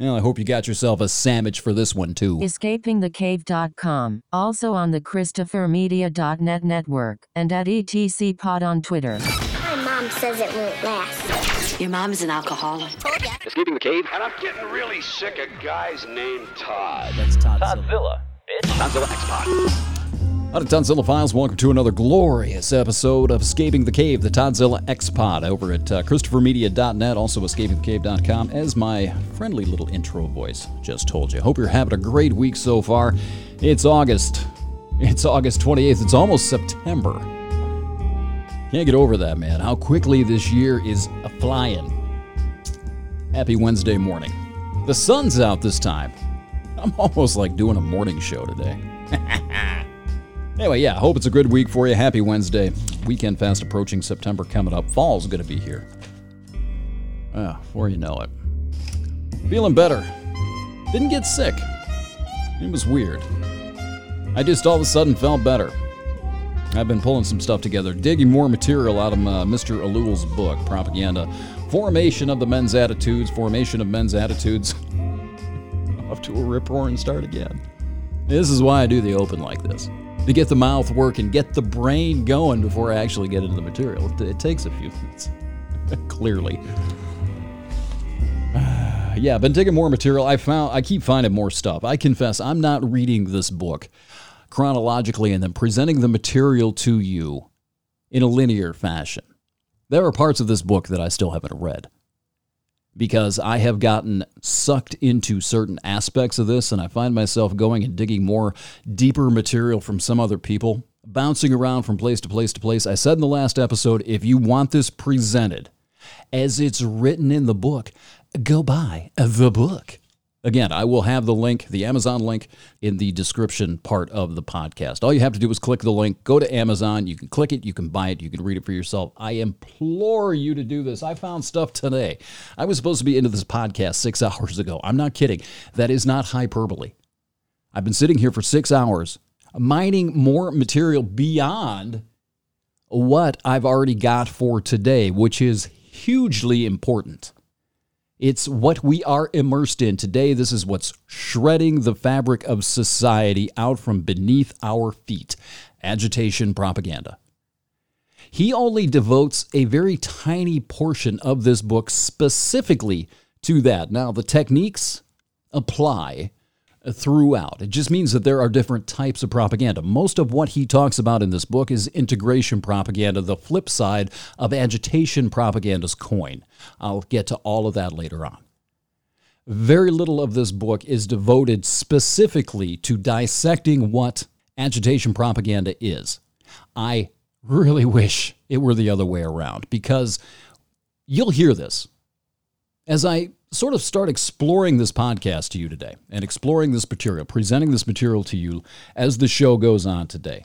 Well, I hope you got yourself a sandwich for this one, too. Escapingthecave.com, also on the ChristopherMedia.net network, and at ETC Pod on Twitter. My mom says it won't last. Your mom's an alcoholic. Escaping the Cave. And I'm getting really sick of guys named Todd. That's Toddzilla. It's Toddzilla X Pod. Out of Toddzilla Files, welcome to another glorious episode of Escaping the Cave, the Toddzilla X Pod, over at ChristopherMedia.net, also EscapingTheCave.com, as my friendly little intro voice just told you. Hope you're having a great week so far. It's August. It's August 28th. It's almost September. Can't get over that, man. How quickly this year is a-flying. Happy Wednesday morning. The sun's out this time. I'm almost like doing a morning show today. Anyway, yeah, hope it's a good week for you. Happy Wednesday. Weekend fast approaching, September coming up. Fall's going to be here. Before you know it. Feeling better. Didn't get sick. It was weird. I just all of a sudden felt better. I've been pulling some stuff together, digging more material out of Mr. Ellul's book, Propaganda, Formation of Men's Attitudes. Off to a rip-roaring start again. This is why I do the open like this, to get the mouth working, get the brain going before I actually get into the material. It takes a few minutes, clearly. Yeah, I've been taking more material. I keep finding more stuff. I confess, I'm not reading this book chronologically and then presenting the material to you in a linear fashion. There are parts of this book that I still haven't read because I have gotten sucked into certain aspects of this, and I find myself going and digging more deeper material from some other people, bouncing around from place to place to place. I said in the last episode, if you want this presented as it's written in the book, go buy the book. Again, I will have the link, the Amazon link, in the description part of the podcast. All you have to do is click the link, go to Amazon, you can click it, you can buy it, you can read it for yourself. I implore you to do this. I found stuff today. I was supposed to be into this podcast 6 hours ago. I'm not kidding. That is not hyperbole. I've been sitting here for 6 hours mining more material beyond what I've already got for today, which is hugely important. It's what we are immersed in today. This is what's shredding the fabric of society out from beneath our feet. Agitation propaganda. He only devotes a very tiny portion of this book specifically to that. Now, the techniques apply throughout. It just means that there are different types of propaganda. Most of what he talks about in this book is integration propaganda, the flip side of agitation propaganda's coin. I'll get to all of that later on. Very little of this book is devoted specifically to dissecting what agitation propaganda is. I really wish it were the other way around, because you'll hear this as I sort of start exploring this podcast to you today and exploring this material, presenting this material to you as the show goes on today.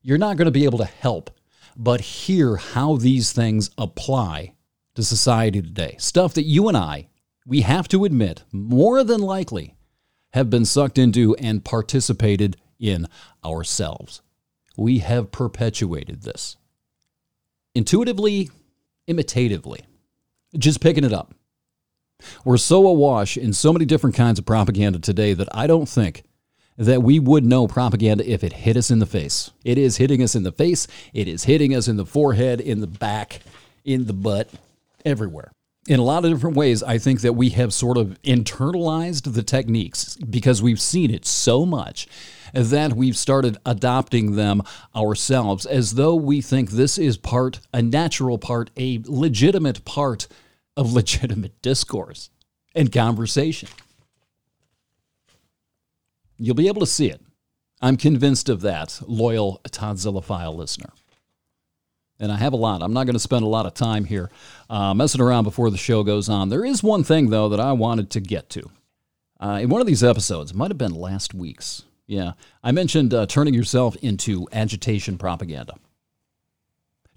You're not going to be able to help but hear how these things apply to society today. Stuff that you and I, we have to admit, more than likely have been sucked into and participated in ourselves. We have perpetuated this. Intuitively, imitatively, just picking it up. We're so awash in so many different kinds of propaganda today that I don't think that we would know propaganda if it hit us in the face. It is hitting us in the face. It is hitting us in the forehead, in the back, in the butt, everywhere. In a lot of different ways, I think that we have sort of internalized the techniques because we've seen it so much that we've started adopting them ourselves as though we think this is part, a natural part, a legitimate part of legitimate discourse and conversation. You'll be able to see it. I'm convinced of that, loyal Tonzillaphile listener. And I have a lot. I'm not going to spend a lot of time here messing around before the show goes on. There is one thing, though, that I wanted to get to. In one of these episodes, it might have been last week's. Yeah, I mentioned turning yourself into agitation propaganda.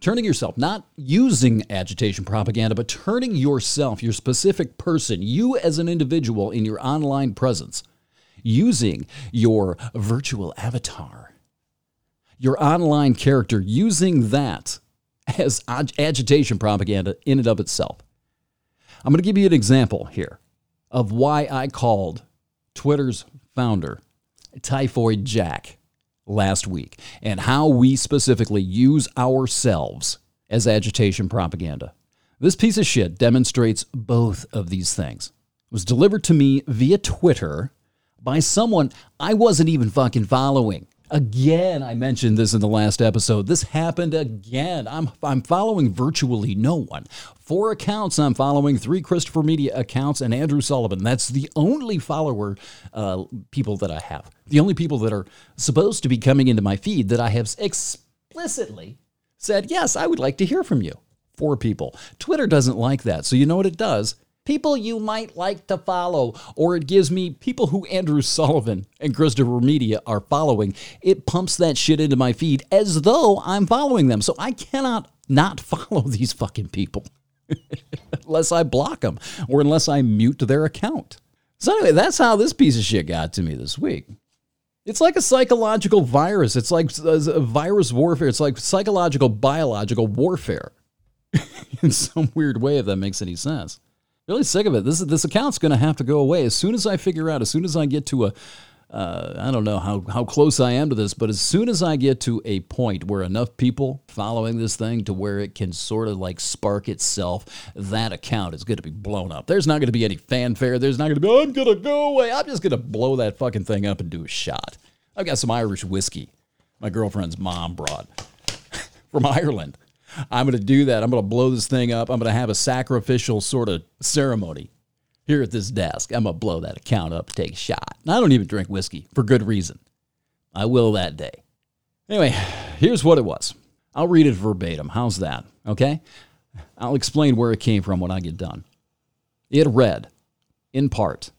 Turning yourself, not using agitation propaganda, but turning yourself, your specific person, you as an individual in your online presence, using your virtual avatar, your online character, using that as agitation propaganda in and of itself. I'm going to give you an example here. of why I called Twitter's founder, Typhoid Jack, last week, and how we specifically use ourselves as agitation propaganda. This piece of shit demonstrates both of these things. It was delivered to me via Twitter by someone I wasn't even fucking following. Again, I mentioned this in the last episode. This happened again. I'm following virtually no one. 4 accounts I'm following, 3 Christopher Media accounts, and Andrew Sullivan. That's the only follower people that I have. The only people that are supposed to be coming into my feed that I have explicitly said, yes, I would like to hear from you. 4 people. Twitter doesn't like that. So you know what it does? People you might like to follow, or it gives me people who Andrew Sullivan and Christopher Media are following. It pumps that shit into my feed as though I'm following them. So I cannot not follow these fucking people unless I block them or unless I mute their account. So anyway, that's how this piece of shit got to me this week. It's like a psychological virus. It's like virus warfare. It's like psychological, biological warfare in some weird way, if that makes any sense. Really sick of it. This account's going to have to go away as soon as I figure out, as soon as I get to a, I don't know how close I am to this, but as soon as I get to a point where enough people following this thing to where it can sort of like spark itself, that account is going to be blown up. There's not going to be any fanfare. There's not going to be, I'm going to go away. I'm just going to blow that fucking thing up and do a shot. I've got some Irish whiskey my girlfriend's mom brought from Ireland. I'm going to do that. I'm going to blow this thing up. I'm going to have a sacrificial sort of ceremony here at this desk. I'm going to blow that account up, take a shot. And I don't even drink whiskey for good reason. I will that day. Anyway, here's what it was. I'll read it verbatim. How's that? Okay? I'll explain where it came from when I get done. It read, in part,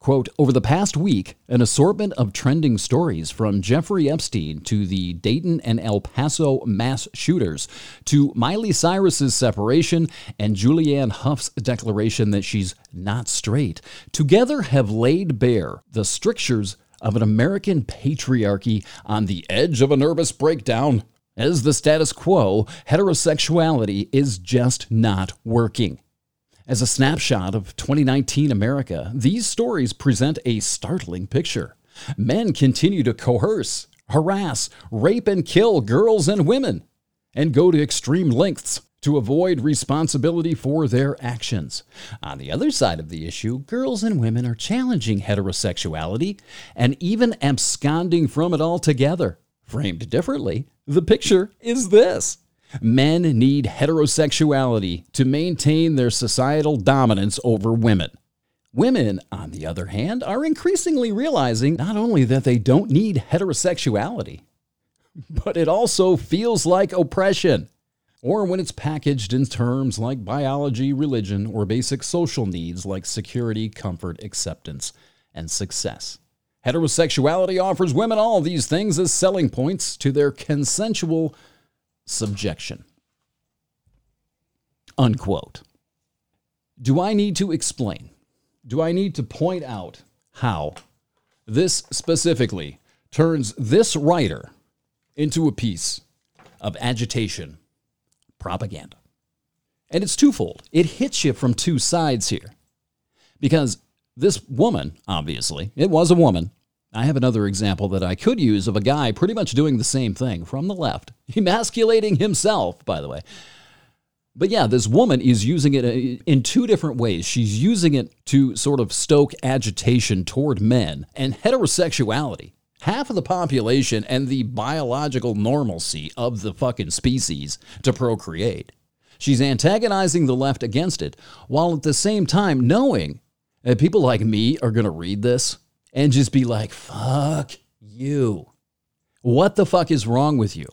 quote, over the past week, an assortment of trending stories from Jeffrey Epstein to the Dayton and El Paso mass shooters to Miley Cyrus's separation and Julianne Hough's declaration that she's not straight, together have laid bare the strictures of an American patriarchy on the edge of a nervous breakdown. As the status quo, heterosexuality is just not working. As a snapshot of 2019 America, these stories present a startling picture. Men continue to coerce, harass, rape, and kill girls and women, and go to extreme lengths to avoid responsibility for their actions. On the other side of the issue, girls and women are challenging heterosexuality and even absconding from it altogether. Framed differently, the picture is this. Men need heterosexuality to maintain their societal dominance over women. Women, on the other hand, are increasingly realizing not only that they don't need heterosexuality, but it also feels like oppression, or when it's packaged in terms like biology, religion, or basic social needs like security, comfort, acceptance, and success. Heterosexuality offers women all these things as selling points to their consensual subjection. Unquote. Do I need to explain? Do I need to point out how this specifically turns this writer into a piece of agitation propaganda? And it's twofold. It hits you from two sides here. Because this woman, obviously, it was a woman. I have another example that I could use of a guy pretty much doing the same thing from the left, emasculating himself, by the way. But yeah, this woman is using it in two different ways. She's using it to sort of stoke agitation toward men and heterosexuality. Half of the population and the biological normalcy of the fucking species to procreate. She's antagonizing the left against it, while at the same time knowing that people like me are going to read this and just be like, fuck you. What the fuck is wrong with you?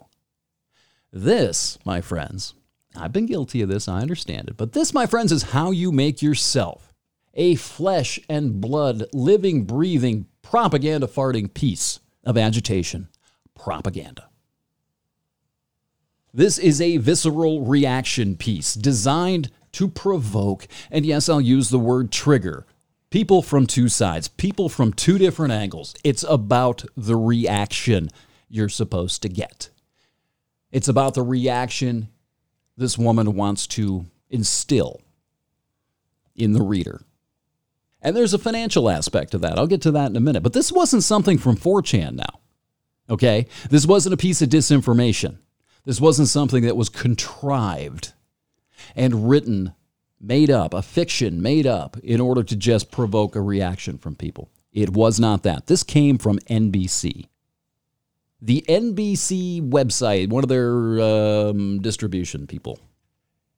This, my friends, I've been guilty of this, I understand it, but this, my friends, is how you make yourself a flesh and blood, living, breathing, propaganda-farting piece of agitation propaganda. This is a visceral reaction piece designed to provoke, and yes, I'll use the word trigger, people from two sides, people from two different angles. It's about the reaction you're supposed to get. It's about the reaction this woman wants to instill in the reader. And there's a financial aspect to that. I'll get to that in a minute. But this wasn't something from 4chan now, okay? This wasn't a piece of disinformation. This wasn't something that was contrived and written, made up, a fiction made up in order to just provoke a reaction from people. It was not that. This came from NBC. The NBC website, one of their distribution people.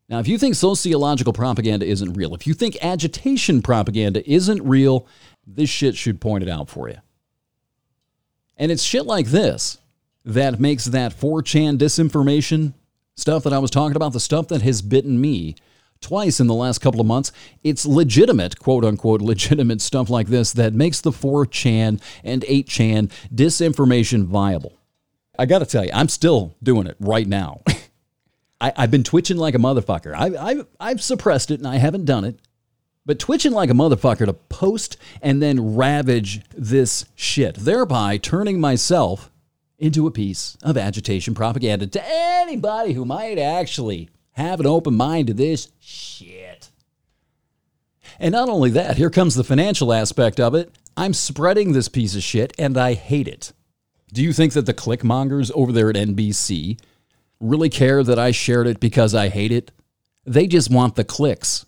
Now, if you think sociological propaganda isn't real, if you think agitation propaganda isn't real, this shit should point it out for you. And it's shit like this that makes that 4chan disinformation stuff that I was talking about, the stuff that has bitten me twice in the last couple of months. It's legitimate, quote unquote, legitimate stuff like this that makes the 4chan and 8chan disinformation viable. I got to tell you, I'm still doing it right now. I've been twitching like a motherfucker. I've suppressed it and I haven't done it, but twitching like a motherfucker to post and then ravage this shit, thereby turning myself into a piece of agitation propaganda to anybody who might actually have an open mind to this shit. And not only that, here comes the financial aspect of it. I'm spreading this piece of shit and I hate it. Do you think that the clickmongers over there at NBC really care that I shared it because I hate it? They just want the clicks.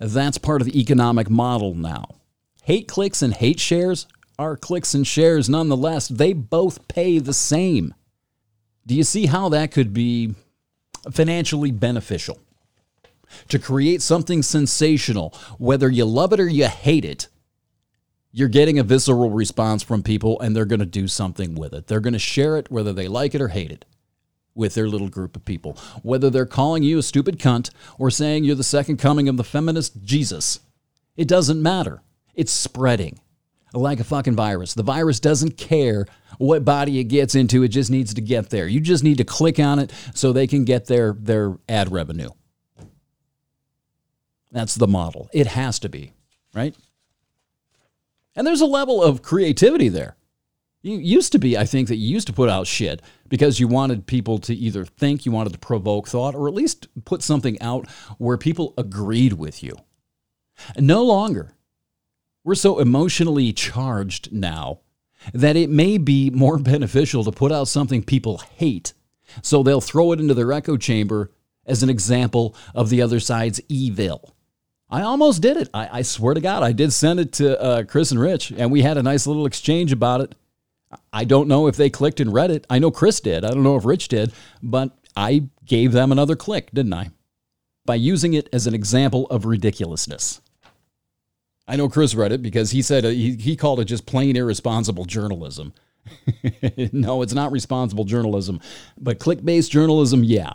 That's part of the economic model now. Hate clicks and hate shares are clicks and shares nonetheless. They both pay the same. Do you see how that could be financially beneficial? To create something sensational, whether you love it or you hate it, you're getting a visceral response from people and they're going to do something with it. They're going to share it whether they like it or hate it with their little group of people, whether they're calling you a stupid cunt or saying you're the second coming of the feminist Jesus. It doesn't matter. It's spreading like a fucking virus. The virus doesn't care what body it gets into. It just needs to get there. You just need to click on it so they can get their ad revenue. That's the model. It has to be, right? And there's a level of creativity there. You used to be, I think, that you used to put out shit because you wanted people to either think, you wanted to provoke thought, or at least put something out where people agreed with you. No longer. We're so emotionally charged now that it may be more beneficial to put out something people hate, so they'll throw it into their echo chamber as an example of the other side's evil. I almost did it. I swear to God, I did send it to Chris and Rich, and we had a nice little exchange about it. I don't know if they clicked and read it. I know Chris did. I don't know if Rich did, but I gave them another click, didn't I? By using it as an example of ridiculousness. I know Chris read it because he said he called it just plain irresponsible journalism. No, it's not responsible journalism, but click-based journalism, yeah.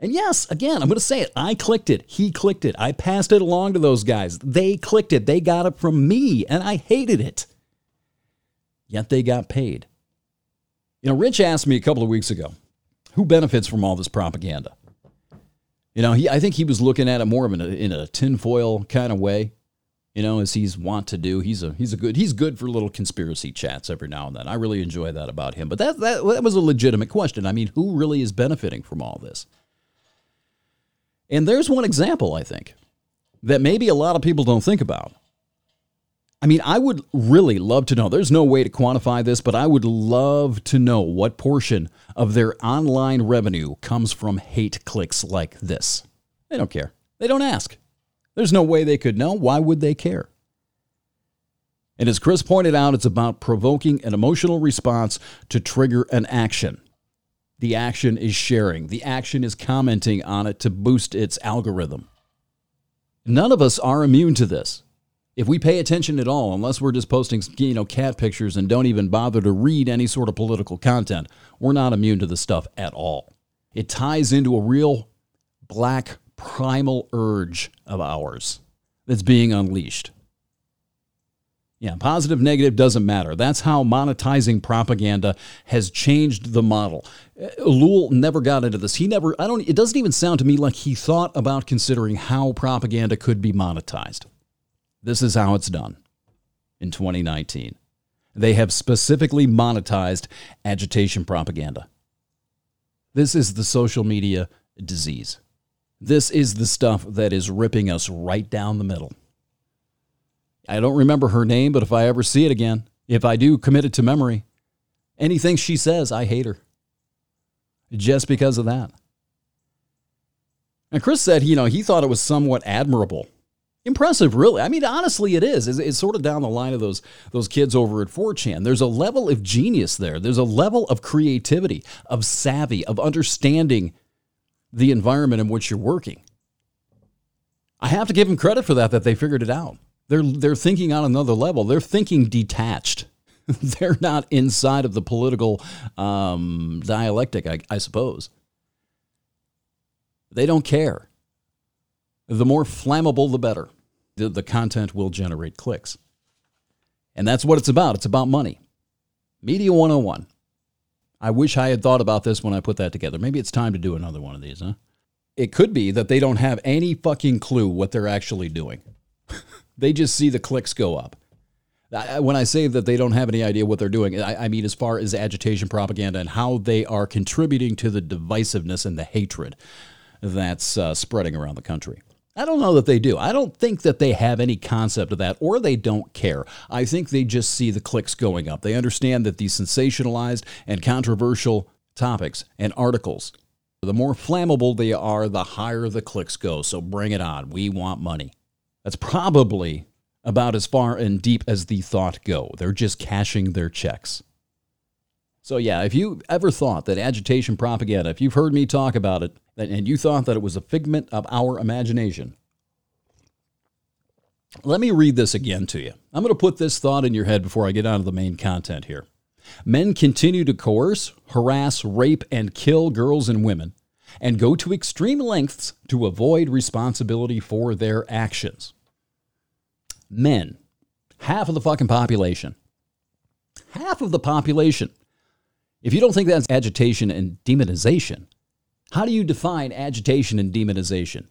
And yes, again, I'm going to say it. I clicked it. He clicked it. I passed it along to those guys. They clicked it. They got it from me, and I hated it. Yet they got paid. You know, Rich asked me a couple of weeks ago, who benefits from all this propaganda? You know, I think he was looking at it more of in a tinfoil kind of way, you know, as he's wont to do. He's good for little conspiracy chats every now and then. I really enjoy that about him. But that was a legitimate question. I mean, who really is benefiting from all this? And there's one example, I think, that maybe a lot of people don't think about. I mean, I would really love to know. There's no way to quantify this, but I would love to know what portion of their online revenue comes from hate clicks like this. They don't care. They don't ask. There's no way they could know. Why would they care? And as Chris pointed out, it's about provoking an emotional response to trigger an action. The action is sharing. The action is commenting on it to boost its algorithm. None of us are immune to this. If we pay attention at all, unless we're just posting, you know, cat pictures and don't even bother to read any sort of political content, we're not immune to this stuff at all. It ties into a real black primal urge of ours that's being unleashed. Yeah, positive, negative doesn't matter. That's how monetizing propaganda has changed the model. Ellul never got into this. It doesn't even sound to me like he thought about considering how propaganda could be monetized. This is how it's done in 2019. They have specifically monetized agitation propaganda. This is the social media disease. This is the stuff that is ripping us right down the middle. I don't remember her name, but if I ever see it again, if I do, commit it to memory. Anything she says, I hate her. Just because of that. And Chris said, you know, he thought it was somewhat admirable. Impressive, really. I mean, honestly, it is. It's sort of down the line of those kids over at 4chan. There's a level of genius there. There's a level of creativity, of savvy, of understanding the environment in which you're working. I have to give them credit for that they figured it out. They're thinking on another level. They're thinking detached. They're not inside of the political dialectic, I suppose. They don't care. The more flammable, the better. The content will generate clicks. And that's what it's about. It's about money. Media 101. I wish I had thought about this when I put that together. Maybe it's time to do another one of these, huh? It could be that they don't have any fucking clue what they're actually doing. They just see the clicks go up. When I say that they don't have any idea what they're doing, I mean as far as agitation, propaganda, and how they are contributing to the divisiveness and the hatred that's spreading around the country. I don't know that they do. I don't think that they have any concept of that, or they don't care. I think they just see the clicks going up. They understand that these sensationalized and controversial topics and articles, the more flammable they are, the higher the clicks go. So bring it on. We want money. That's probably about as far and deep as the thought go. They're just cashing their checks. So yeah, if you ever thought that agitation propaganda, if you've heard me talk about it, and you thought that it was a figment of our imagination, let me read this again to you. I'm going to put this thought in your head before I get on to the main content here. Men continue to coerce, harass, rape, and kill girls and women, and go to extreme lengths to avoid responsibility for their actions. Men, half of the fucking population. Half of the population. If you don't think that's agitation and demonization, how do you define agitation and demonization?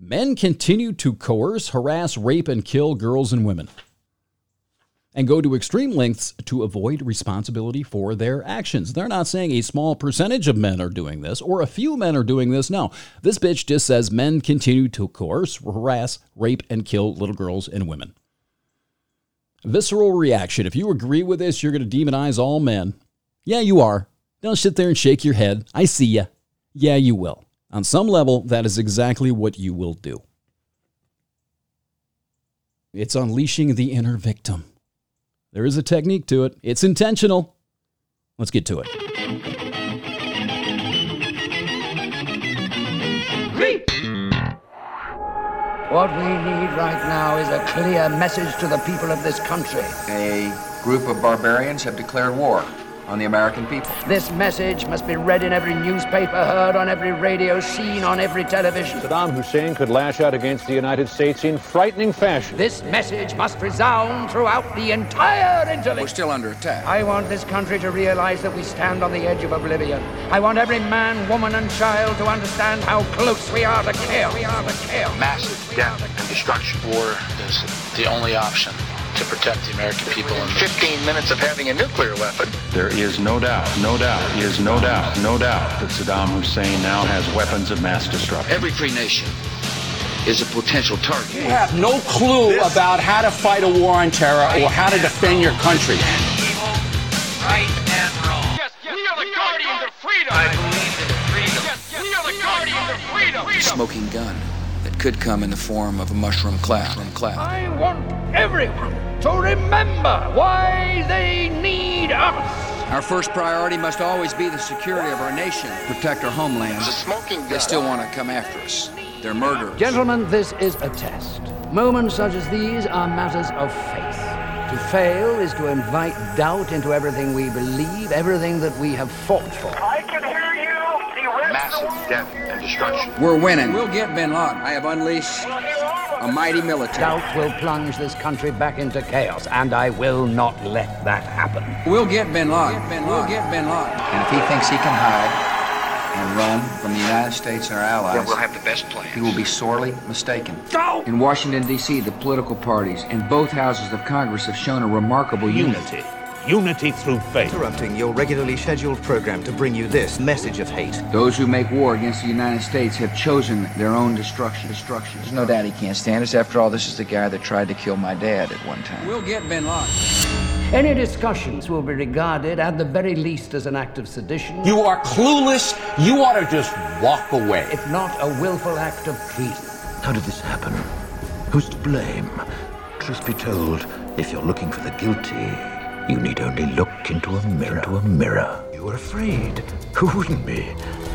Men continue to coerce, harass, rape, and kill girls and women, and go to extreme lengths to avoid responsibility for their actions. They're not saying a small percentage of men are doing this or a few men are doing this. No, this bitch just says men continue to coerce, harass, rape, and kill little girls and women. Visceral reaction. If you agree with this, you're going to demonize all men. Yeah, you are. Don't sit there and shake your head. I see ya. Yeah, you will. On some level, that is exactly what you will do. It's unleashing the inner victim. There is a technique to it. It's intentional. Let's get to it. What we need right now is a clear message to the people of this country. A group of barbarians have declared war on the American people. This message must be read in every newspaper, heard on every radio, seen on every television. Saddam Hussein could lash out against the United States in frightening fashion. This message must resound throughout the entire internet. We're still under attack. I want this country to realize that we stand on the edge of oblivion. I want every man, woman, and child to understand how close we are to chaos. Massive death and destruction. War is the only option to protect the American people. In 15 minutes of having a nuclear weapon. There is no doubt that Saddam Hussein now has weapons of mass destruction. Every free nation is a potential target. You have no clue about how to fight a war on terror or how to defend your country. And evil, right and wrong. Yes, we are the guardians of freedom. I believe in freedom. Yes, we are the guardians of freedom. The smoking gun that could come in the form of a mushroom cloud. I want everyone to remember why they need us. Our first priority must always be the security of our nation, protect our homeland. It's a smoking gun. They still want to come after us. They're murderers. Gentlemen, this is a test. Moments such as these are matters of faith. To fail is to invite doubt into everything we believe, everything that we have fought for. I can hear you. Massive death and destruction. We're winning. We'll get bin Laden. I have unleashed a mighty military. Doubt will plunge this country back into chaos, and I will not let that happen. We'll get bin Laden. We'll get bin Laden. And if he thinks he can hide and run from the United States and our allies, then we'll have the best plan. He will be sorely mistaken. Go! In Washington, D.C., the political parties in both houses of Congress have shown a remarkable unity. unity through faith. Interrupting your regularly scheduled program to bring you this message of hate. Those who make war against the United States have chosen their own destruction. There's no doubt he can't stand us. After all, this is the guy that tried to kill my dad at one time. We'll get Bin Laden. Any discussions will be regarded, at the very least, as an act of sedition. You are clueless. You ought to just walk away. If not a willful act of treason. How did this happen? Who's to blame? Truth be told, if you're looking for the guilty, you need only look into a mirror. You were afraid. Who wouldn't be?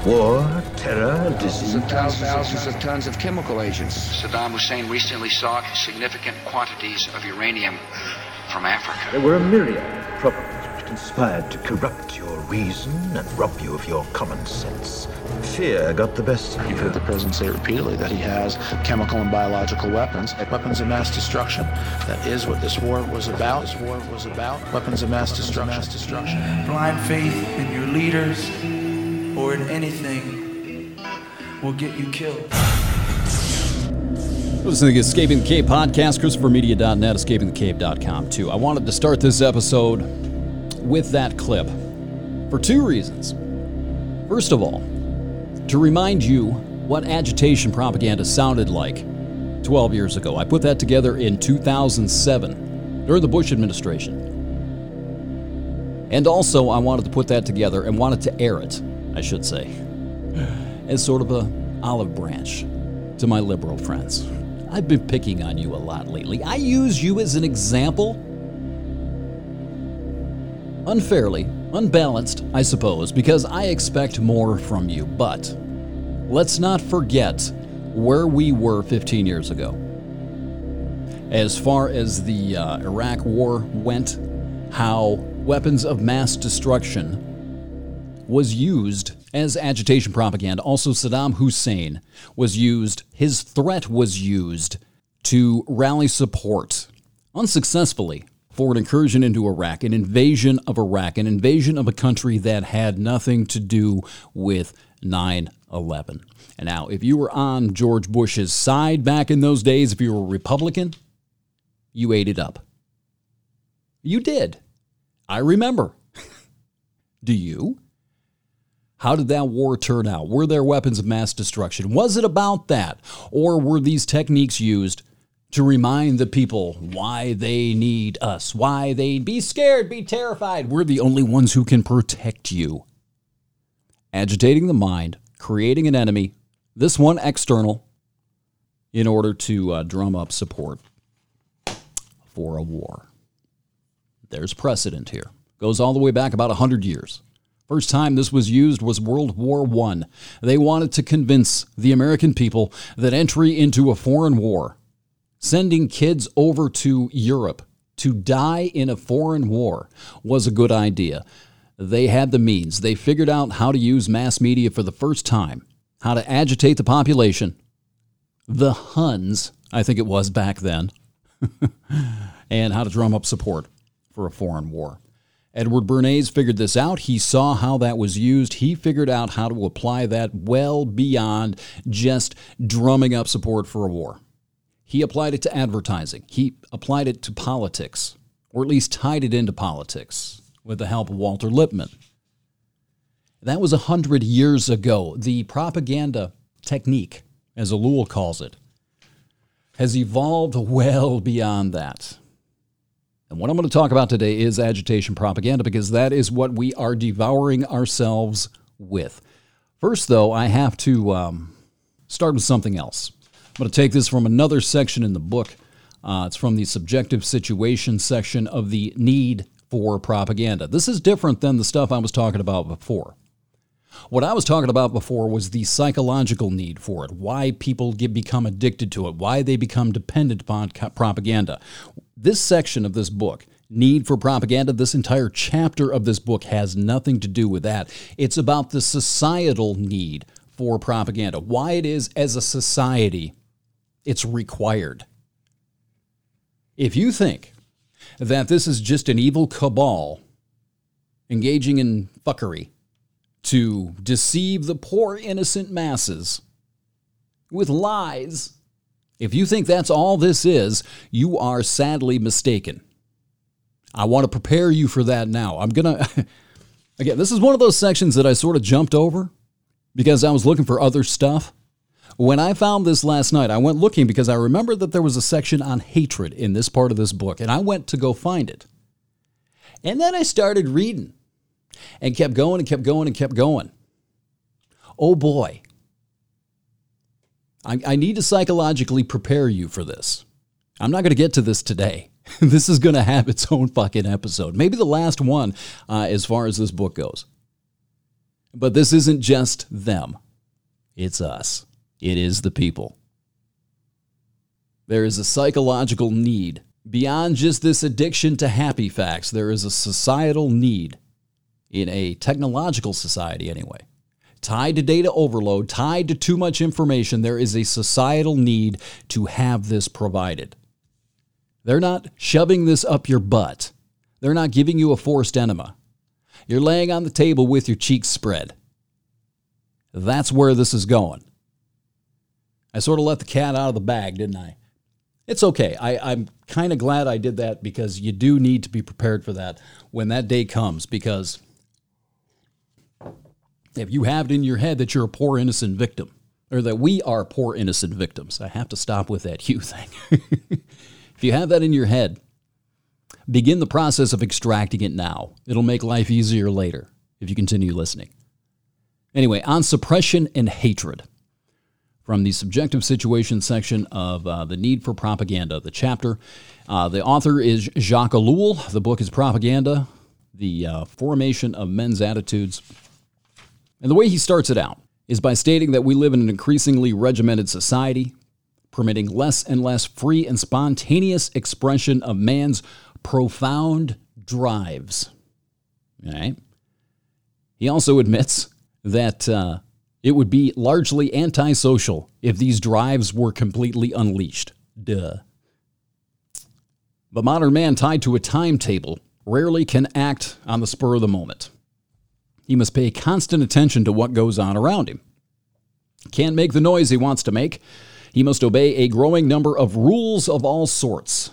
War, terror, disease. Thousands of tons of chemical agents. Saddam Hussein recently sought significant quantities of uranium from Africa. There were a myriad of problems which conspired to corrupt your reason and rob you of your common sense. Fear got the best of you. You've heard the president say repeatedly that he has chemical and biological weapons, like weapons of mass destruction. That is what this war was about. Weapons of mass destruction. Blind faith in your leaders or in anything will get you killed. Listening to the Escaping the Cave podcast, ChristopherMedia.net, EscapingTheCave.com, too. I wanted to start this episode with that clip for two reasons. First of all, to remind you what agitation propaganda sounded like 12 years ago. I put that together in 2007 during the Bush administration. And also, I wanted to put that together and wanted to air it, I should say, as sort of an olive branch to my liberal friends. I've been picking on you a lot lately. I use you as an example. Unfairly, unbalanced, I suppose, because I expect more from you. But let's not forget where we were 15 years ago. As far as the Iraq war went, how weapons of mass destruction was used as agitation propaganda. Also, Saddam Hussein was used, his threat was used to rally support, unsuccessfully, for an incursion into Iraq, an invasion of Iraq, an invasion of a country that had nothing to do with 9/11. And now, if you were on George Bush's side back in those days, if you were a Republican, you ate it up. You did. I remember. Do you? How did that war turn out? Were there weapons of mass destruction? Was it about that? Or were these techniques used to remind the people why they need us, why they be scared, be terrified? We're the only ones who can protect you. Agitating the mind, creating an enemy, this one external, in order to drum up support for a war. There's precedent here. Goes all the way back about 100 years. First time this was used was World War I. They wanted to convince the American people that entry into a foreign war, sending kids over to Europe to die in a foreign war, was a good idea. They had the means. They figured out how to use mass media for the first time, how to agitate the population. The Huns, I think it was back then, and how to drum up support for a foreign war. Edward Bernays figured this out. He saw how that was used. He figured out how to apply that well beyond just drumming up support for a war. He applied it to advertising. He applied it to politics, or at least tied it into politics with the help of Walter Lippmann. That was 100 years ago. The propaganda technique, as Ellul calls it, has evolved well beyond that. And what I'm going to talk about today is agitation propaganda, because that is what we are devouring ourselves with. First, though, I have to start with something else. I'm going to take this from another section in the book. It's from the subjective situation section of the need for propaganda. This is different than the stuff I was talking about before. What I was talking about before was the psychological need for it, why people become addicted to it, why they become dependent upon propaganda. This section of this book, Need for Propaganda, this entire chapter of this book has nothing to do with that. It's about the societal need for propaganda, why it is as a society it's required. If you think that this is just an evil cabal engaging in fuckery to deceive the poor innocent masses with lies, if you think that's all this is, you are sadly mistaken. I want to prepare you for that now. I'm going to, again, this is one of those sections that I sort of jumped over because I was looking for other stuff. When I found this last night, I went looking because I remembered that there was a section on hatred in this part of this book, and I went to go find it. And then I started reading and kept going and kept going and kept going. Oh boy. I need to psychologically prepare you for this. I'm not going to get to this today. This is going to have its own fucking episode. Maybe the last one as far as this book goes. But this isn't just them. It's us. It is the people. There is a psychological need. Beyond just this addiction to happy facts, there is a societal need in a technological society anyway. Tied to data overload, tied to too much information, there is a societal need to have this provided. They're not shoving this up your butt. They're not giving you a forced enema. You're laying on the table with your cheeks spread. That's where this is going. I sort of let the cat out of the bag, didn't I? It's okay. I'm kind of glad I did that because you do need to be prepared for that when that day comes, because if you have it in your head that you're a poor innocent victim, or that we are poor innocent victims, I have to stop with that you thing. If you have that in your head, begin the process of extracting it now. It'll make life easier later if you continue listening. Anyway, on suppression and hatred, from the subjective situation section of The Need for Propaganda, the chapter. The author is Jacques Ellul. The book is Propaganda, the Formation of Men's Attitudes. And the way he starts it out is by stating that we live in an increasingly regimented society, permitting less and less free and spontaneous expression of man's profound drives. All right. He also admits that it would be largely antisocial if these drives were completely unleashed. Duh. But modern man, tied to a timetable, rarely can act on the spur of the moment. He must pay constant attention to what goes on around him. Can't make the noise he wants to make. He must obey a growing number of rules of all sorts.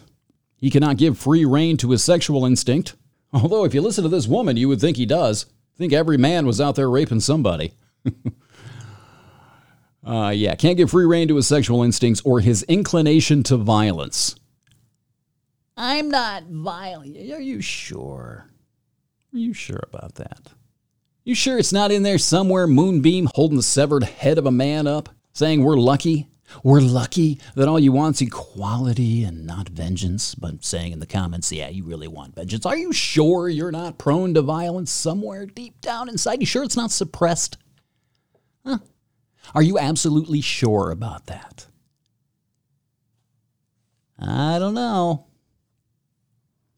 He cannot give free rein to his sexual instinct. Although, if you listen to this woman, you would think he does. I think every man was out there raping somebody. Can't give free rein to his sexual instincts or his inclination to violence. I'm not violent. Are you sure? Are you sure about that? You sure it's not in there somewhere, Moonbeam, holding the severed head of a man up, saying we're lucky? We're lucky that all you want's equality and not vengeance, but saying in the comments, yeah, you really want vengeance. Are you sure you're not prone to violence somewhere deep down inside? You sure it's not suppressed? Huh? Are you absolutely sure about that? I don't know.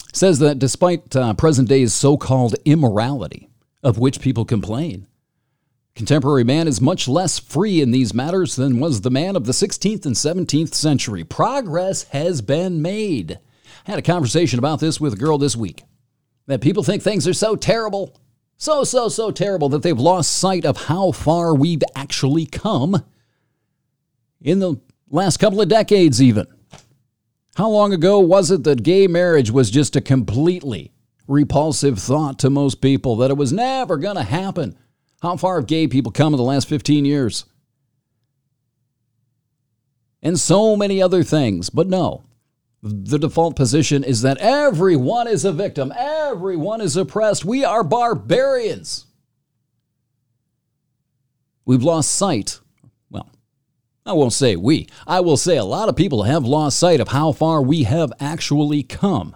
It says that despite present day's so-called immorality, of which people complain, contemporary man is much less free in these matters than was the man of the 16th and 17th century. Progress has been made. I had a conversation about this with a girl this week, that people think things are so terrible, so terrible, that they've lost sight of how far we've actually come in the last couple of decades even. How long ago was it that gay marriage was just a completely repulsive thought to most people, that it was never going to happen? How far have gay people come in the last 15 years? And so many other things. But no, the default position is that everyone is a victim. Everyone is oppressed. We are barbarians. We've lost sight. Well, I won't say we. I will say a lot of people have lost sight of how far we have actually come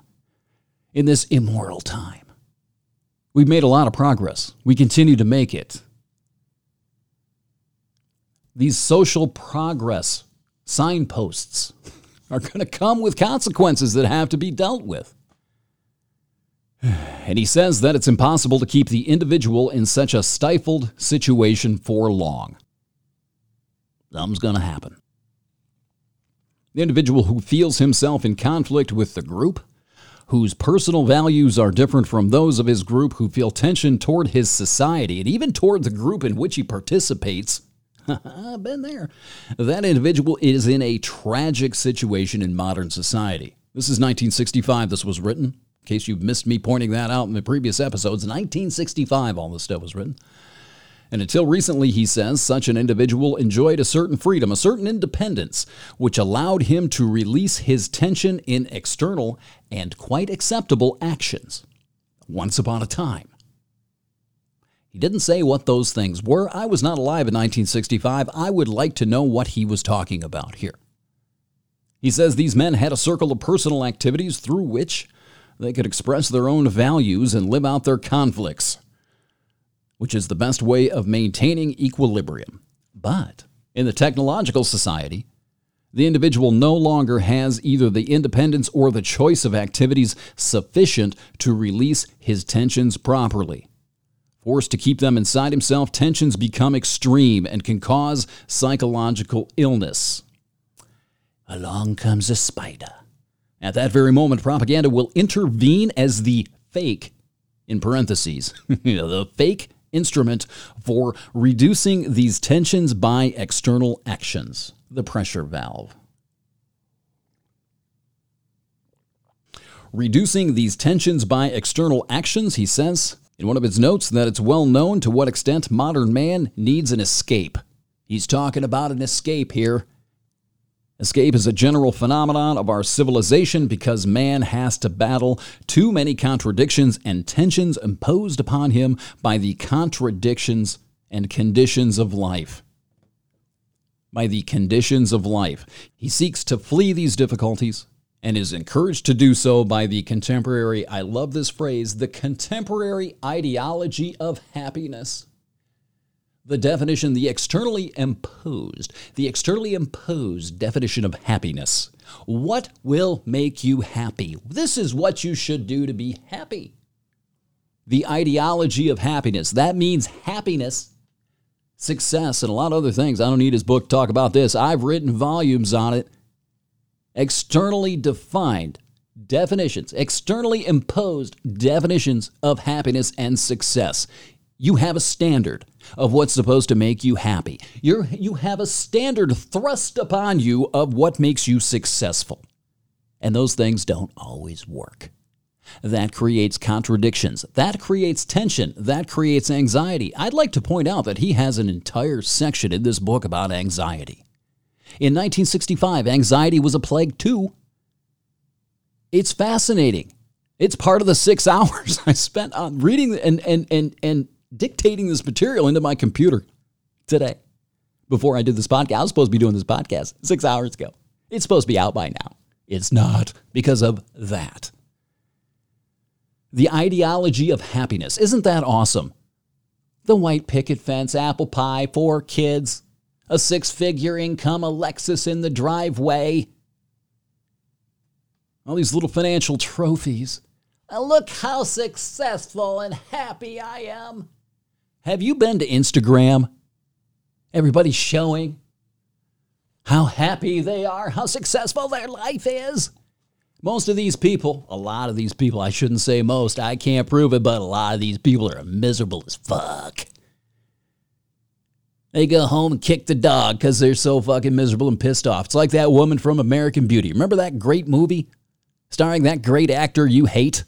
in this immoral time. We've made a lot of progress. We continue to make it. These social progress signposts are going to come with consequences that have to be dealt with. And he says that it's impossible to keep the individual in such a stifled situation for long. Something's going to happen. The individual who feels himself in conflict with the group, whose personal values are different from those of his group, who feel tension toward his society and even toward the group in which he participates, I've been there, that individual is in a tragic situation in modern society. This is 1965 this was written. in case you've missed me pointing that out in the previous episodes, 1965 all this stuff was written. And until recently, he says, such an individual enjoyed a certain freedom, a certain independence, which allowed him to release his tension in external and quite acceptable actions. Once upon a time. He didn't say what those things were. I was not alive in 1965. I would like to know what he was talking about here. He says these men had a circle of personal activities through which they could express their own values and live out their conflicts, which is the best way of maintaining equilibrium. But in the technological society, the individual no longer has either the independence or the choice of activities sufficient to release his tensions properly. Forced to keep them inside himself, tensions become extreme and can cause psychological illness. Along comes a spider. At that very moment, propaganda will intervene as the fake, in parentheses, the fake instrument for reducing these tensions by external actions, the pressure valve. Reducing these tensions by external actions, he says, in one of his notes, that it's well known to what extent modern man needs an escape. He's talking about an escape here. Escape is a general phenomenon of our civilization because man has to battle too many contradictions and tensions imposed upon him by the contradictions and conditions of life. By the conditions of life. He seeks to flee these difficulties and is encouraged to do so by the contemporary, I love this phrase, the contemporary ideology of happiness. The definition, the externally imposed definition of happiness. What will make you happy? This is what you should do to be happy. The ideology of happiness. That means happiness, success, and a lot of other things. I don't need his book to talk about this. I've written volumes on it. Externally defined definitions, externally imposed definitions of happiness and success. You have a standard of what's supposed to make you happy. You have a standard thrust upon you of what makes you successful. And those things don't always work. That creates contradictions. That creates tension. That creates anxiety. I'd like to point out that he has an entire section in this book about anxiety. In 1965, anxiety was a plague too. It's fascinating. It's part of the 6 hours I spent on reading and dictating this material into my computer today. Before I did this podcast, I was supposed to be doing this podcast 6 hours ago. It's supposed to be out by now. It's not because of that. The ideology of happiness. Isn't that awesome? The white picket fence, apple pie, 4 kids, a 6-figure income, a Lexus in the driveway. All these little financial trophies. Look how successful and happy I am. Have you been to Instagram? Everybody's showing how happy they are, how successful their life is. Most of these people, a lot of these people, I shouldn't say most, I can't prove it, but a lot of these people are miserable as fuck. They go home and kick the dog because they're so fucking miserable and pissed off. It's like that woman from American Beauty. Remember that great movie starring that great actor you hate?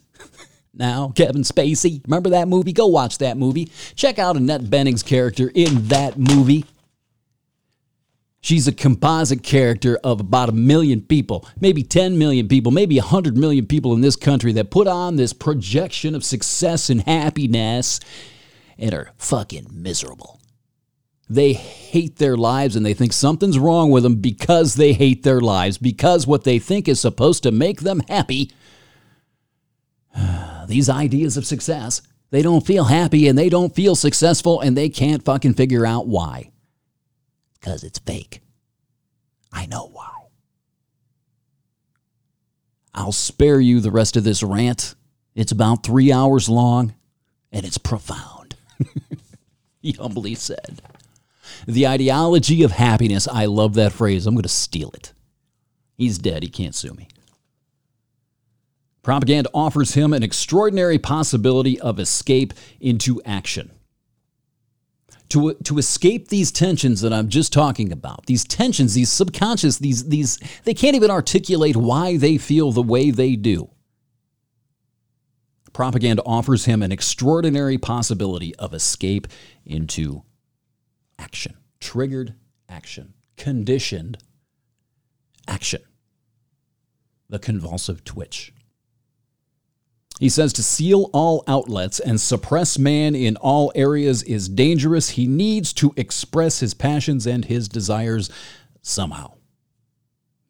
Now, Kevin Spacey. Remember that movie? Go watch that movie. Check out Annette Bening's character in that movie. She's a composite character of about 1 million people, maybe 10 million people, maybe 100 million people in this country that put on this projection of success and happiness and are fucking miserable. They hate their lives and they think something's wrong with them because they hate their lives, because what they think is supposed to make them happy, these ideas of success, they don't feel happy and they don't feel successful and they can't fucking figure out why. Because it's fake. I know why. I'll spare you the rest of this rant. It's about 3 hours long and it's profound, he humbly said. The ideology of happiness. I love that phrase. I'm going to steal it. He's dead. He can't sue me. Propaganda offers him an extraordinary possibility of escape into action. To escape these tensions that I'm just talking about, these tensions, these subconscious, these they can't even articulate why they feel the way they do. Propaganda offers him an extraordinary possibility of escape into action. Triggered action. Conditioned action. The convulsive twitch. He says to seal all outlets and suppress man in all areas is dangerous. He needs to express his passions and his desires somehow.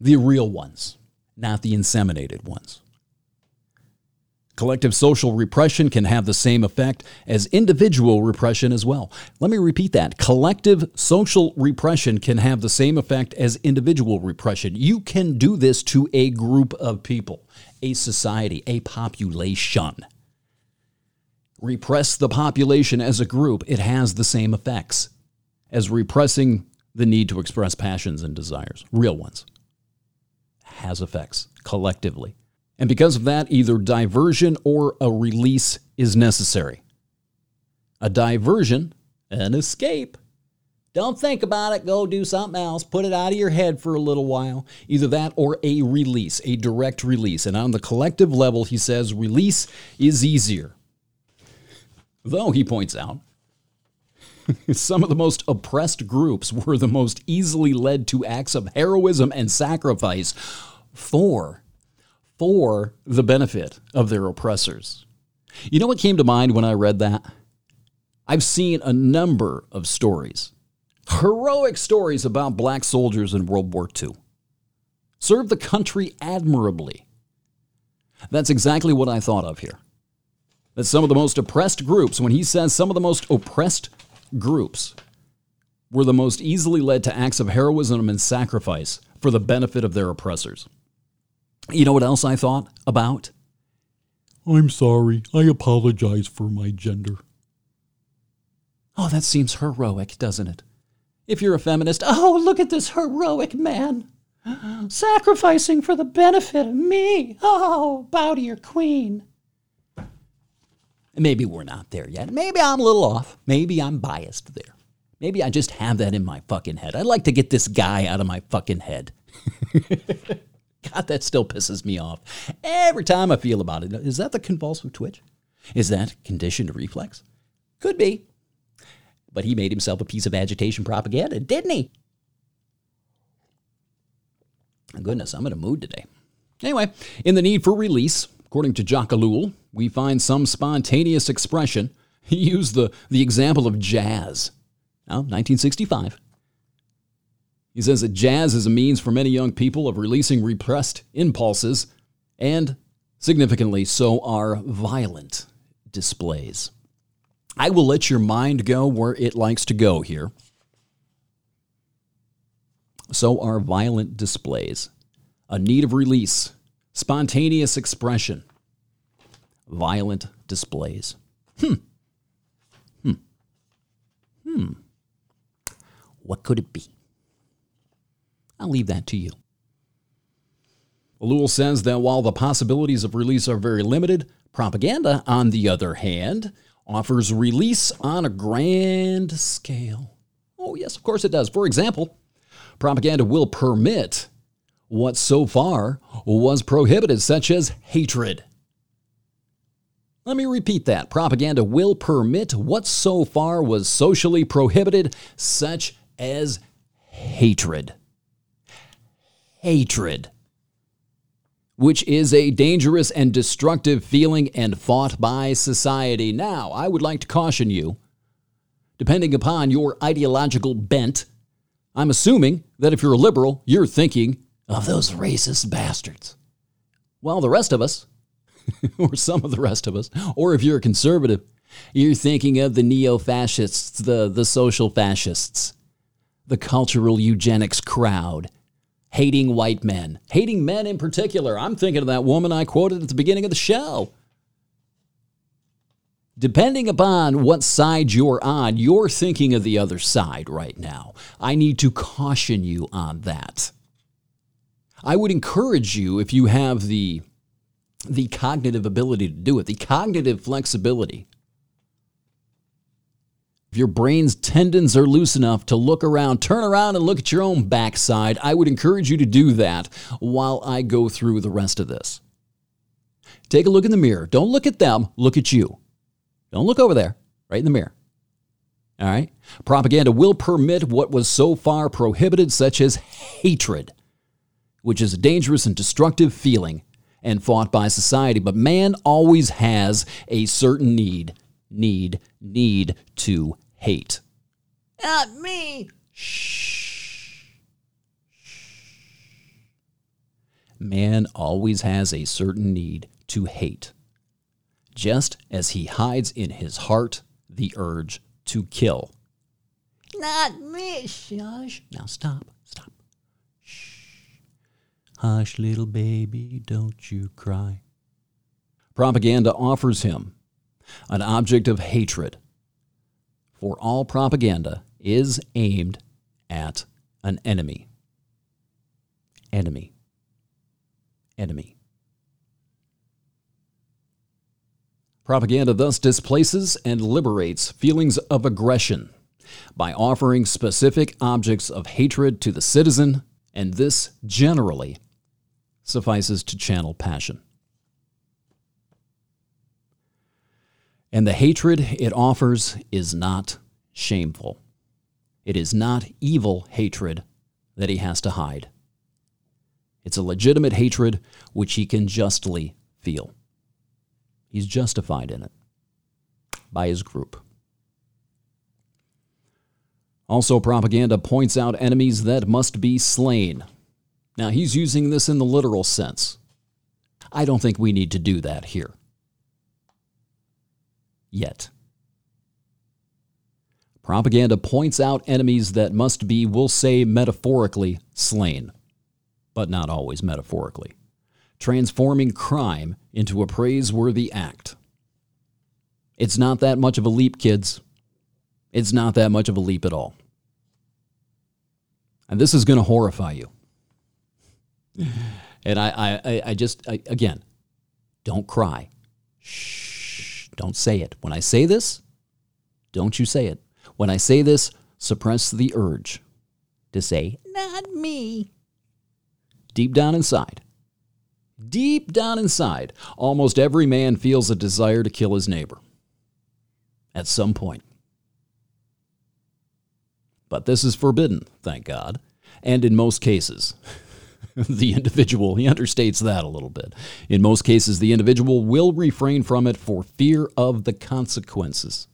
The real ones, not the inseminated ones. Collective social repression can have the same effect as individual repression as well. Let me repeat that. Collective social repression can have the same effect as individual repression. You can do this to a group of people, a society, a population. Repress the population as a group. It has the same effects as repressing the need to express passions and desires, real ones. Has effects collectively. And because of that, either diversion or a release is necessary. A diversion, an escape. Don't think about it. Go do something else. Put it out of your head for a little while. Either that or a release, a direct release. And on the collective level, he says release is easier. Though, he points out, some of the most oppressed groups were the most easily led to acts of heroism and sacrifice for the benefit of their oppressors. You know what came to mind when I read that? I've seen a number of stories, heroic stories about black soldiers in World War II. Served the country admirably. That's exactly what I thought of here. That some of the most oppressed groups, when he says some of the most oppressed groups were the most easily led to acts of heroism and sacrifice for the benefit of their oppressors. You know what else I thought about? I'm sorry. I apologize for my gender. Oh, that seems heroic, doesn't it? If you're a feminist, oh, look at this heroic man sacrificing for the benefit of me. Oh, bow to your queen. Maybe we're not there yet. Maybe I'm a little off. Maybe I'm biased there. Maybe I just have that in my fucking head. I'd like to get this guy out of my fucking head. God, that still pisses me off. Every time I feel about it. Is that the convulsive twitch? Is that conditioned reflex? Could be. But he made himself a piece of agitation propaganda, didn't he? Oh, goodness, I'm in a mood today. Anyway, in the need for release, according to Jacques Ellul, we find some spontaneous expression. He used the example of jazz. Now, 1965. He says that jazz is a means for many young people of releasing repressed impulses, and significantly so are violent displays. I will let your mind go where it likes to go here. So are violent displays. A need of release. Spontaneous expression. Violent displays. What could it be? I'll leave that to you. Ellul says that while the possibilities of release are very limited, propaganda, on the other hand, offers release on a grand scale. Oh, yes, of course it does. For example, propaganda will permit what so far was prohibited, such as hatred. Let me repeat that. Propaganda will permit what so far was socially prohibited, such as hatred. Hatred, which is a dangerous and destructive feeling and fought by society. Now, I would like to caution you, depending upon your ideological bent, I'm assuming that if you're a liberal, you're thinking of those racist bastards. Well, the rest of us, or some of the rest of us, or if you're a conservative, you're thinking of the neo-fascists, the social fascists, the cultural eugenics crowd, hating white men, hating men in particular. I'm thinking of that woman I quoted at the beginning of the show. Depending upon what side you're on, you're thinking of the other side right now. I need to caution you on that. I would encourage you, if you have the cognitive ability to do it, the cognitive flexibility. If your brain's tendons are loose enough to look around, turn around and look at your own backside, I would encourage you to do that while I go through the rest of this. Take a look in the mirror. Don't look at them. Look at you. Don't look over there. Right in the mirror. All right? Propaganda will permit what was so far prohibited, such as hatred, which is a dangerous and destructive feeling and fought by society. But man always has a certain need to hate. Not me. Shh. Man always has a certain need to hate, just as he hides in his heart the urge to kill. Not me. Shush. Now stop. Stop. Shh. Hush, little baby, don't you cry. Propaganda offers him an object of hatred, for all propaganda is aimed at an enemy. Enemy. Enemy. Propaganda thus displaces and liberates feelings of aggression by offering specific objects of hatred to the citizen, and this generally suffices to channel passion. And the hatred it offers is not shameful. It is not evil hatred that he has to hide. It's a legitimate hatred which he can justly feel. He's justified in it by his group. Also, propaganda points out enemies that must be slain. Now, he's using this in the literal sense. I don't think we need to do that here. Yet. Propaganda points out enemies that must be, we'll say metaphorically, slain, but not always metaphorically, transforming crime into a praiseworthy act. It's not that much of a leap, kids. It's not that much of a leap at all. And this is going to horrify you. And I just, again, don't cry. Shh. Don't say it. When I say this, don't you say it. When I say this, suppress the urge to say, not me. Deep down inside, almost every man feels a desire to kill his neighbor at some point. But this is forbidden, thank God. And in most cases, the individual, he understates that a little bit. In most cases, the individual will refrain from it for fear of the consequences.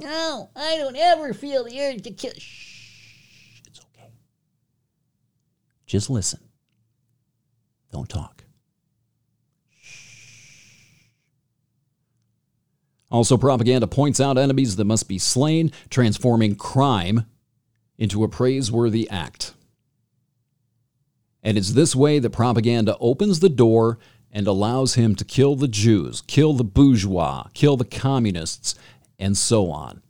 No, I don't ever feel the urge to kill. Shh, it's okay. Just listen. Don't talk. Also, propaganda points out enemies that must be slain, transforming crime into a praiseworthy act. And it's this way that propaganda opens the door and allows him to kill the Jews, kill the bourgeois, kill the communists, and so on.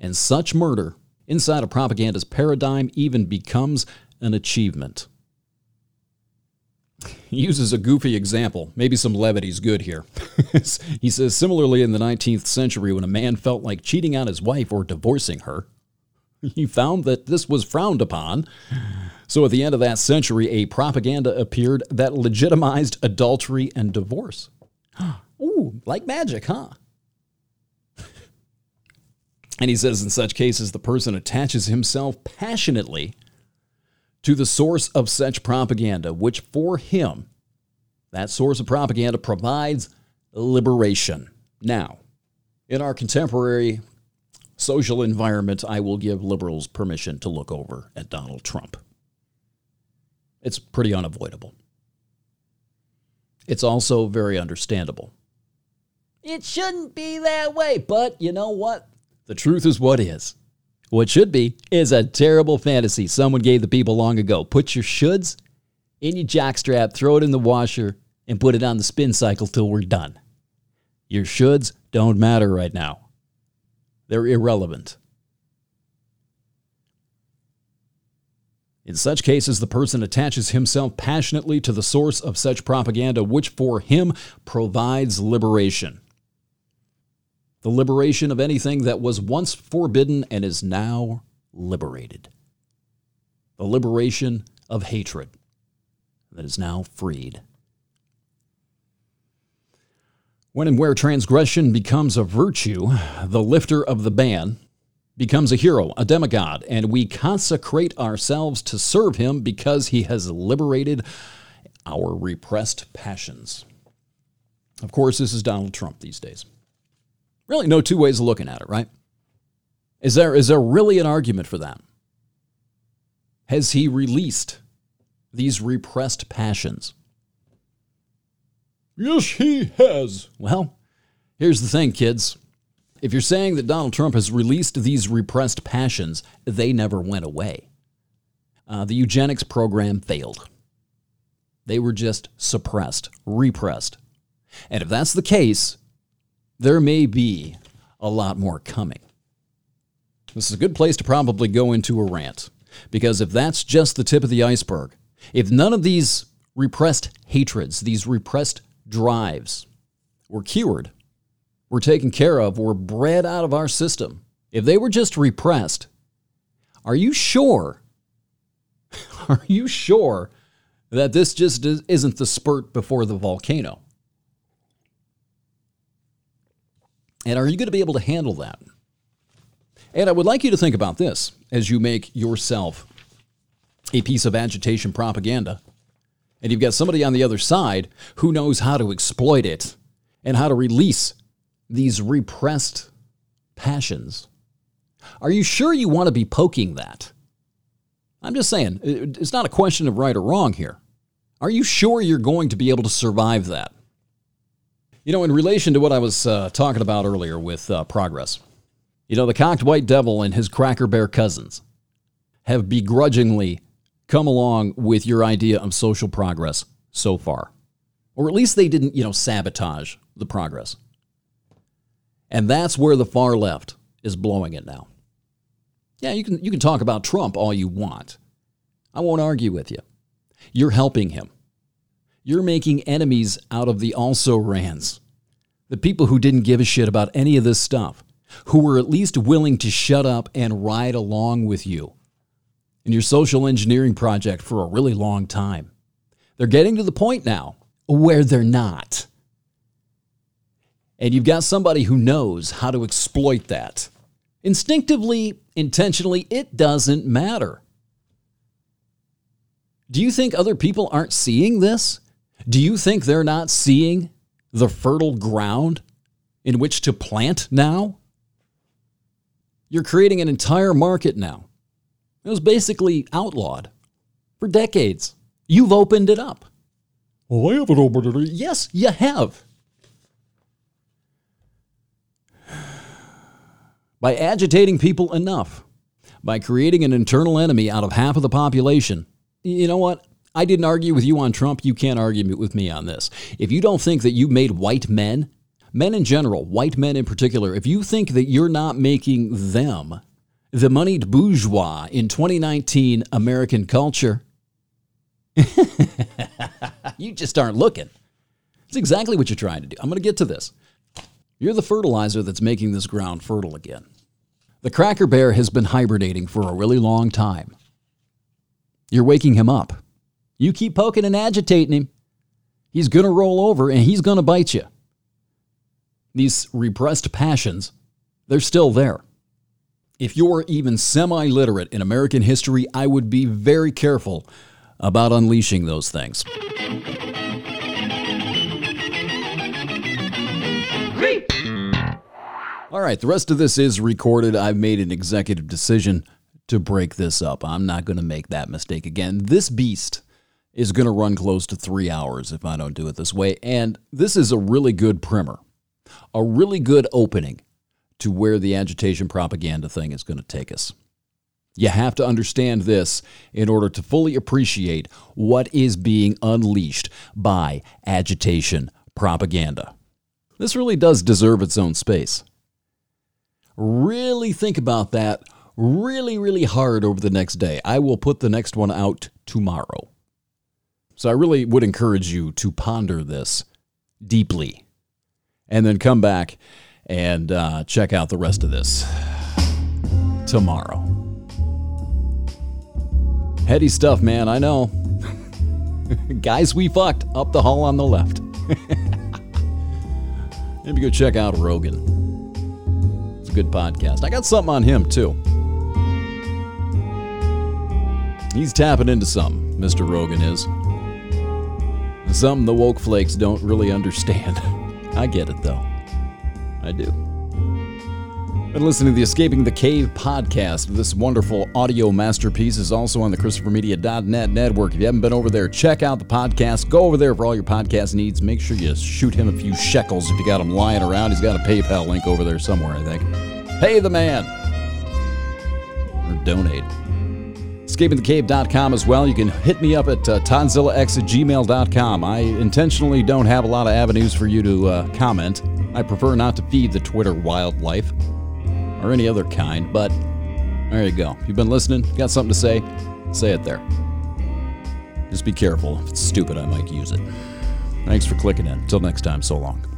And such murder, inside of propaganda's paradigm, even becomes an achievement. He uses a goofy example. Maybe some levity's good here. He says, similarly, in the 19th century, when a man felt like cheating on his wife or divorcing her, he found that this was frowned upon. So at the end of that century, a propaganda appeared that legitimized adultery and divorce. Ooh, like magic, huh? And he says, in such cases, the person attaches himself passionately to the source of such propaganda, which for him, that source of propaganda provides liberation. Now, in our contemporary social environment, I will give liberals permission to look over at Donald Trump. It's pretty unavoidable. It's also very understandable. It shouldn't be that way, but you know what? The truth is what is. What should be is a terrible fantasy someone gave the people long ago. Put your shoulds in your jockstrap, throw it in the washer, and put it on the spin cycle till we're done. Your shoulds don't matter right now. They're irrelevant. In such cases, the person attaches himself passionately to the source of such propaganda, which for him provides liberation. The liberation of anything that was once forbidden and is now liberated. The liberation of hatred that is now freed. When and where transgression becomes a virtue, the lifter of the ban becomes a hero, a demigod, and we consecrate ourselves to serve him because he has liberated our repressed passions. Of course, this is Donald Trump these days. Really no two ways of looking at it, right? Is there really an argument for that? Has he released these repressed passions? Yes, he has. Well, here's the thing, kids. If you're saying that Donald Trump has released these repressed passions, they never went away. The eugenics program failed. They were just suppressed, repressed. And if that's the case, there may be a lot more coming. This is a good place to probably go into a rant, because if that's just the tip of the iceberg, if none of these repressed hatreds, these repressed drives were cured, were taken care of, were bred out of our system, if they were just repressed, are you sure that this just isn't the spurt before the volcano? And are you going to be able to handle that? And I would like you to think about this as you make yourself a piece of agitation propaganda, and you've got somebody on the other side who knows how to exploit it and how to release these repressed passions. Are you sure you want to be poking that? I'm just saying, it's not a question of right or wrong here. Are you sure you're going to be able to survive that? You know, in relation to what I was talking about earlier with progress, you know, the cocked white devil and his cracker bear cousins have begrudgingly come along with your idea of social progress so far. Or at least they didn't, you know, sabotage the progress. And that's where the far left is blowing it now. Yeah, you can talk about Trump all you want. I won't argue with you. You're helping him. You're making enemies out of the also-rans, the people who didn't give a shit about any of this stuff, who were at least willing to shut up and ride along with you in your social engineering project for a really long time. They're getting to the point now where they're not. And you've got somebody who knows how to exploit that. Instinctively, intentionally, it doesn't matter. Do you think other people aren't seeing this? Do you think they're not seeing the fertile ground in which to plant now? You're creating an entire market now. It was basically outlawed for decades. You've opened it up. Well, I haven't opened it up. Yes, you have. By agitating people enough, by creating an internal enemy out of half of the population, you know what? I didn't argue with you on Trump. You can't argue with me on this. If you don't think that you made white men, men in general, white men in particular, if you think that you're not making them the moneyed bourgeois in 2019 American culture, you just aren't looking. It's exactly what you're trying to do. I'm going to get to this. You're the fertilizer that's making this ground fertile again. The cracker bear has been hibernating for a really long time. You're waking him up. You keep poking and agitating him. He's going to roll over and he's going to bite you. These repressed passions, they're still there. If you're even semi-literate in American history, I would be very careful about unleashing those things. All right, the rest of this is recorded. I've made an executive decision to break this up. I'm not going to make that mistake again. This beast is going to run close to 3 hours if I don't do it this way. And this is a really good primer, a really good opening to where the agitation propaganda thing is going to take us. You have to understand this in order to fully appreciate what is being unleashed by agitation propaganda. This really does deserve its own space. Really think about that really, really hard over the next day. I will put the next one out tomorrow. So I really would encourage you to ponder this deeply and then come back and check out the rest of this tomorrow. Heady stuff, man, I know. Guys, we fucked up the hall on the left. maybe go check out Rogan. It's a good podcast. I got something on him, too. He's tapping into something, Mr. Rogan is. Something the woke flakes don't really understand. I get it, though. I do. Been listening to the Escaping the Cave podcast. This wonderful audio masterpiece is also on the ChristopherMedia.net network. If you haven't been over there, check out the podcast. Go over there for all your podcast needs. Make sure you shoot him a few shekels if you got him lying around. He's got a PayPal link over there somewhere, I think. Pay the man. Or donate. Escapingthecave.com as well. You can hit me up at TonzillaX@gmail.com. I intentionally don't have a lot of avenues for you to comment. I prefer not to feed the Twitter wildlife or any other kind, but there you go. You've been listening, got something to say, say it there. Just be careful. If it's stupid, I might use it. Thanks for clicking in. Until next time, so long.